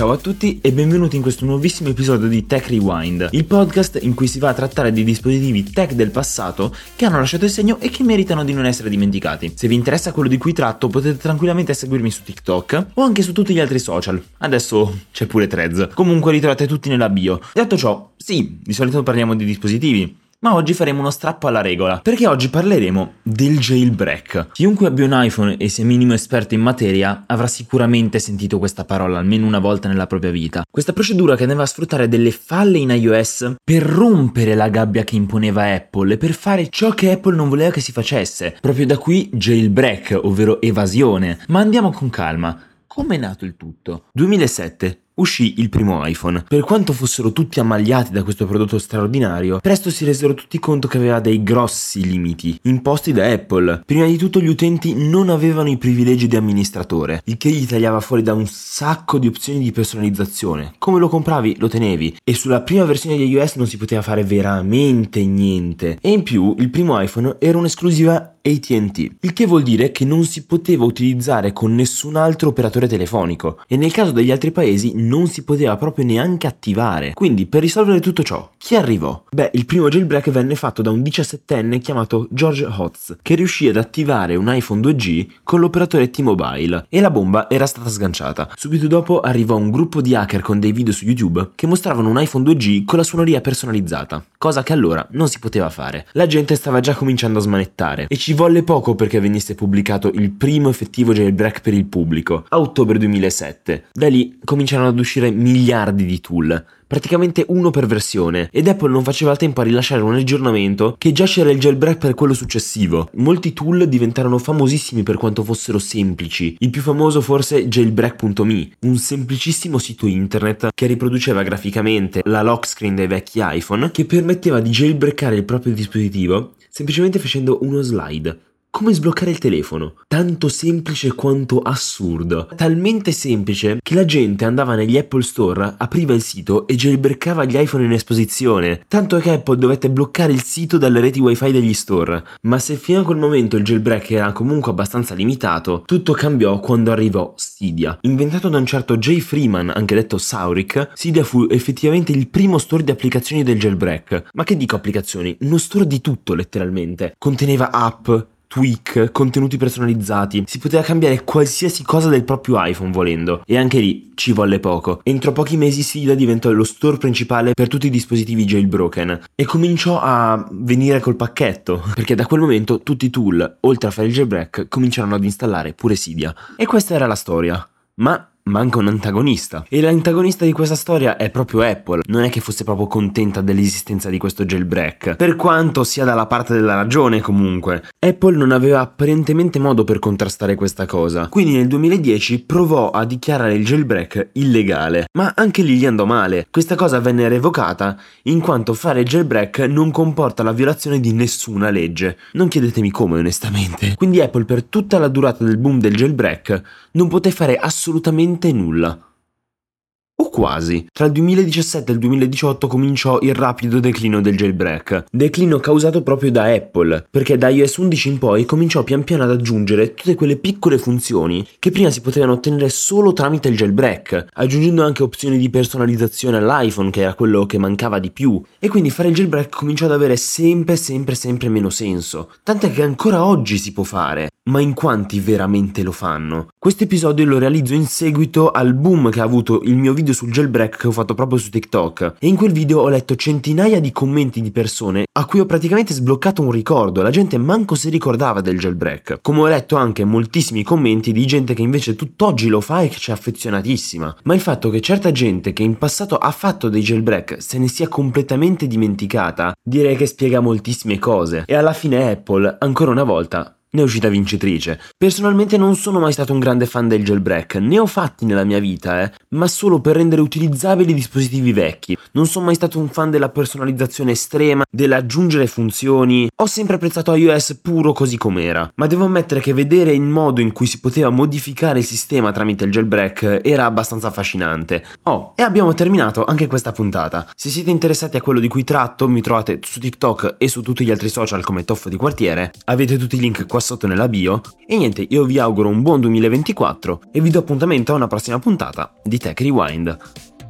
Ciao a tutti e benvenuti in questo nuovissimo episodio di Tech Rewind, il podcast in cui si va a trattare di dispositivi tech del passato che hanno lasciato il segno e che meritano di non essere dimenticati. Se vi interessa quello di cui tratto potete tranquillamente seguirmi su TikTok o anche su tutti gli altri social, adesso c'è pure Threads, comunque li trovate tutti nella bio. Detto ciò, sì, di solito parliamo di dispositivi, ma oggi faremo uno strappo alla regola, perché oggi parleremo del jailbreak. Chiunque abbia un iPhone e sia minimo esperto in materia avrà sicuramente sentito questa parola almeno una volta nella propria vita. Questa procedura che andava a sfruttare delle falle in iOS per rompere la gabbia che imponeva Apple e per fare ciò che Apple non voleva che si facesse. Proprio da qui jailbreak, ovvero evasione. Ma andiamo con calma. Come è nato il tutto? 2007. Uscì il primo iPhone. Per quanto fossero tutti ammaliati da questo prodotto straordinario, presto si resero tutti conto che aveva dei grossi limiti imposti da Apple. Prima di tutto gli utenti non avevano i privilegi di amministratore, il che gli tagliava fuori da un sacco di opzioni di personalizzazione. Come lo compravi, lo tenevi. E sulla prima versione di iOS non si poteva fare veramente niente. E in più, il primo iPhone era un'esclusiva AT&T, il che vuol dire che non si poteva utilizzare con nessun altro operatore telefonico e nel caso degli altri paesi non si poteva proprio neanche attivare. Quindi per risolvere tutto ciò, chi arrivò? Beh, il primo jailbreak venne fatto da un 17enne chiamato George Hotz, che riuscì ad attivare un iPhone 2G con l'operatore T-Mobile e la bomba era stata sganciata. Subito dopo arrivò un gruppo di hacker con dei video su YouTube che mostravano un iPhone 2G con la suoneria personalizzata, cosa che allora non si poteva fare. La gente stava già cominciando a smanettare e ci volle poco perché venisse pubblicato il primo effettivo jailbreak per il pubblico, a ottobre 2007. Da lì cominciarono ad uscire miliardi di tool, praticamente uno per versione, ed Apple non faceva il tempo a rilasciare un aggiornamento che già c'era il jailbreak per quello successivo. Molti tool diventarono famosissimi per quanto fossero semplici, il più famoso forse jailbreak.me, un semplicissimo sito internet che riproduceva graficamente la lock screen dei vecchi iPhone, che permetteva di jailbreakare il proprio dispositivo semplicemente facendo uno slide. Come sbloccare il telefono? Tanto semplice quanto assurdo. Talmente semplice che la gente andava negli Apple Store, apriva il sito e jailbreakava gli iPhone in esposizione, tanto che Apple dovette bloccare il sito dalle reti wifi degli store. Ma se fino a quel momento il jailbreak era comunque abbastanza limitato, tutto cambiò quando arrivò Cydia. Inventato da un certo Jay Freeman, anche detto Saurik, Cydia fu effettivamente il primo store di applicazioni del jailbreak. Ma che dico applicazioni? Uno store di tutto letteralmente. Conteneva app, tweak, contenuti personalizzati, si poteva cambiare qualsiasi cosa del proprio iPhone volendo, e anche lì ci volle poco. Entro pochi mesi Cydia diventò lo store principale per tutti i dispositivi jailbroken e cominciò a venire col pacchetto, perché da quel momento tutti i tool, oltre a fare il jailbreak, cominciarono ad installare pure Cydia. E questa era la storia, ma manca un antagonista, e l'antagonista di questa storia è proprio Apple. Non è che fosse proprio contenta dell'esistenza di questo jailbreak, per quanto sia dalla parte della ragione. Comunque Apple non aveva apparentemente modo per contrastare questa cosa, quindi nel 2010 provò a dichiarare il jailbreak illegale, ma anche lì gli andò male. Questa cosa venne revocata in quanto fare jailbreak non comporta la violazione di nessuna legge, non chiedetemi come onestamente. Quindi Apple per tutta la durata del boom del jailbreak non poté fare assolutamente nulla. O quasi. Tra il 2017 e il 2018 cominciò il rapido declino del jailbreak. Declino causato proprio da Apple, perché da iOS 11 in poi cominciò pian piano ad aggiungere tutte quelle piccole funzioni che prima si potevano ottenere solo tramite il jailbreak, aggiungendo anche opzioni di personalizzazione all'iPhone, che era quello che mancava di più. E quindi fare il jailbreak cominciò ad avere sempre meno senso. Tant'è che ancora oggi si può fare, ma in quanti veramente lo fanno? Questo episodio lo realizzo in seguito al boom che ha avuto il mio video sul jailbreak che ho fatto proprio su TikTok, e in quel video ho letto centinaia di commenti di persone a cui ho praticamente sbloccato un ricordo. La gente manco si ricordava del jailbreak, come ho letto anche moltissimi commenti di gente che invece tutt'oggi lo fa e che c'è affezionatissima. Ma il fatto che certa gente che in passato ha fatto dei jailbreak se ne sia completamente dimenticata, direi che spiega moltissime cose, e alla fine Apple ancora una volta ne è uscita vincitrice. Personalmente non sono mai stato un grande fan del jailbreak, ne ho fatti nella mia vita, ma solo per rendere utilizzabili dispositivi vecchi. Non sono mai stato un fan della personalizzazione estrema, dell'aggiungere funzioni. Ho sempre apprezzato iOS puro così com'era, ma devo ammettere che vedere il modo in cui si poteva modificare il sistema tramite il jailbreak era abbastanza affascinante. E abbiamo terminato anche questa puntata. Se siete interessati a quello di cui tratto, mi trovate su TikTok e su tutti gli altri social come Toffo di Quartiere. Avete tutti i link qua passato nella bio, e niente, io vi auguro un buon 2024 e vi do appuntamento a una prossima puntata di Tech Rewind.